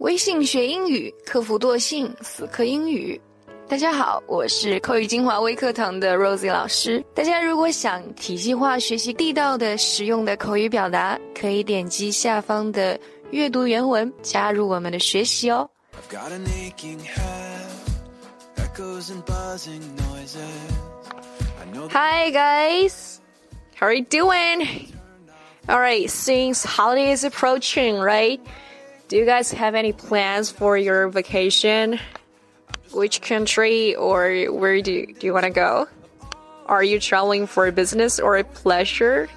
微信学英语，克服惰性，死磕英语。大家好，我是口语精华微课堂的 Rosie 老师。大家如果想体系化学习地道的实用的口语表达，可以点击下方的阅读原文，加入我们的学习哦。I've got an aching head, echoes and buzzing noises. Hi guys, how are you doing? Alright, since holiday is approaching, right? Do you guys have any plans for your vacation?Which country or where do you want to go? Are you traveling for business or pleasure?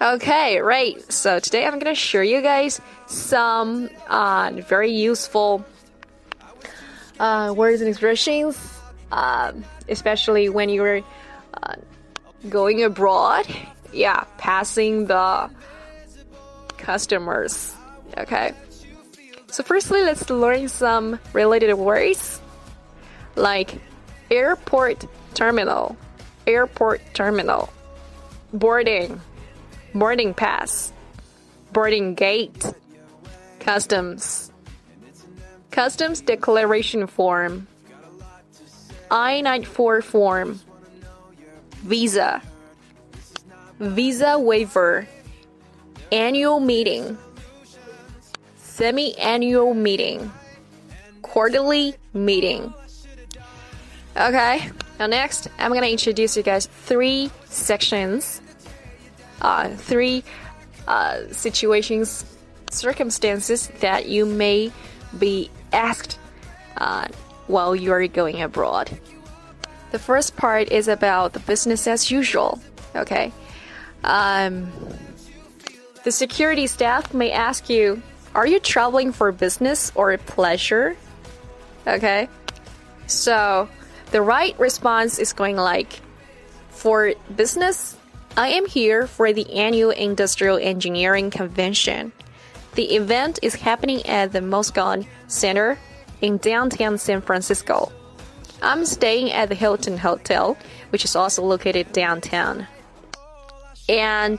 Okay, right. So today I'm going to share you guys some very useful words and expressions, especially when you're going abroad. Yeah, passing the customers. Okay. So firstly, let's learn some related words.Like airport terminal, boarding pass, boarding gate, customs declaration form, I-94 form, visa waiver, annual meeting, semi-annual meeting, quarterly meeting.Okay, now next, I'm going to introduce you guys three sections, three situations, circumstances that you may be asked while you're going abroad. The first part is about the business as usual, okay? The security staff may ask you, are you traveling for business or pleasure? Okay, so...The right response is going like, for business, I am here for the annual Industrial Engineering Convention. The event is happening at the Moscone Center in downtown San Francisco. I'm staying at the Hilton Hotel, which is also located downtown. And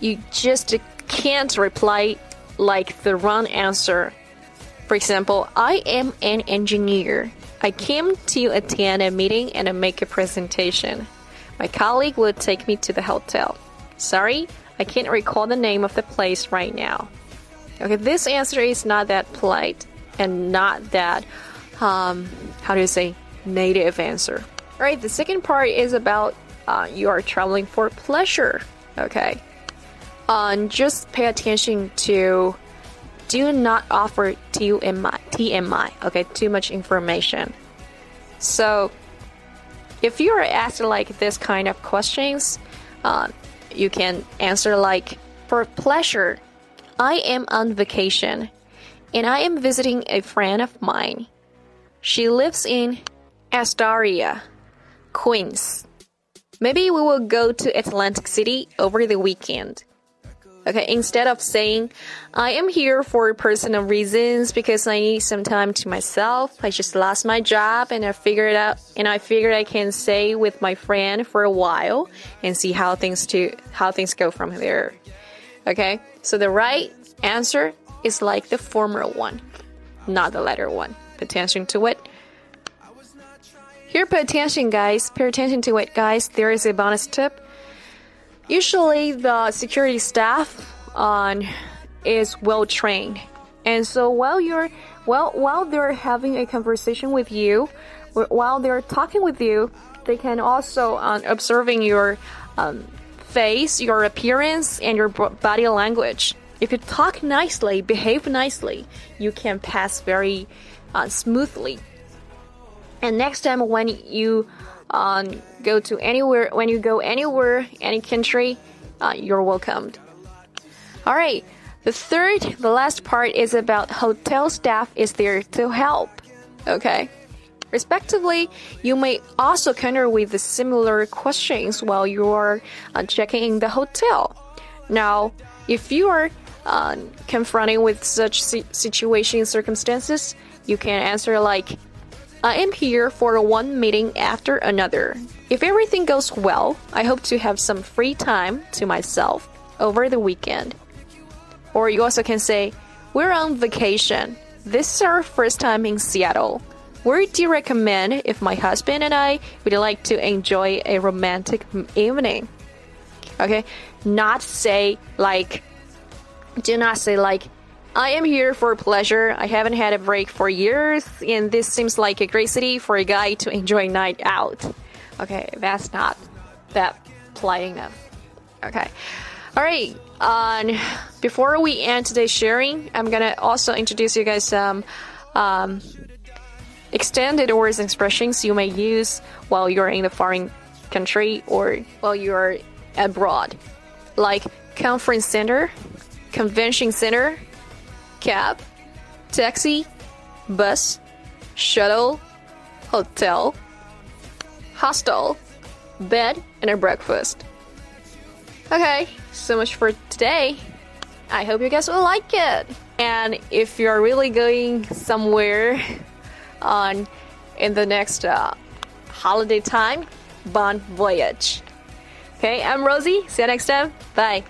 you just can't reply like the wrong answer. For example, I am an engineer.I came to attend a meeting and make a presentation. My colleague will take me to the hotel. Sorry, I can't recall the name of the place right now. Okay, this answer is not that polite and not that, native answer. All right, the second part is about you are traveling for pleasure. Okay, just pay attention to...Do not offer TMI, okay, too much information. So, if you are asked like this kind of questions, you can answer like, for pleasure, I am on vacation, and I am visiting a friend of mine. She lives in Astoria, Queens. Maybe we will go to Atlantic City over the weekend.Okay, instead of saying, I am here for personal reasons because I need some time to myself. I just lost my job and I figured I can stay with my friend for a while and see how things go from there. Okay, so the right answer is like the former one, not the latter one. Pay attention to it. Here, pay attention, guys. Pay attention to it, guys. There is a bonus tip.Usually the security staff is well trained, and so while they're having a conversation with you, while they're talking with you, they can also observing your face, your appearance, and your body language. If you talk nicely, behave nicely, you can pass very smoothly. And next time when you.When you go anywhere, any country, you're welcomed. All right, the last part is about hotel staff is there to help. Okay, respectively, you may also counter with the similar questions while you are checking in the hotel. Now, if you are confronted with such situation circumstances, you can answer like.I am here for one meeting after another. If everything goes well, I hope to have some free time to myself over the weekend. Or you also can say, we're on vacation. This is our first time in Seattle. Where do you recommend if my husband and I would like to enjoy a romantic evening? Okay, do not say like, I am here for pleasure. I haven't had a break for years, and this seems like a great city for a guy to enjoy a night out. Okay, that's not that polite enough. Okay, all right. Before we end today's sharing, I'm gonna also introduce you guys some extended words and expressions you may use while you're in the foreign country or while you're abroad, like conference center, convention center, cab, taxi, bus, shuttle, hotel, hostel, bed, and a breakfast. Okay, so much for today. I hope you guys will like it. And if you're really going somewhere in the next holiday time, bon voyage. Okay, I'm Rosie. See you next time. Bye.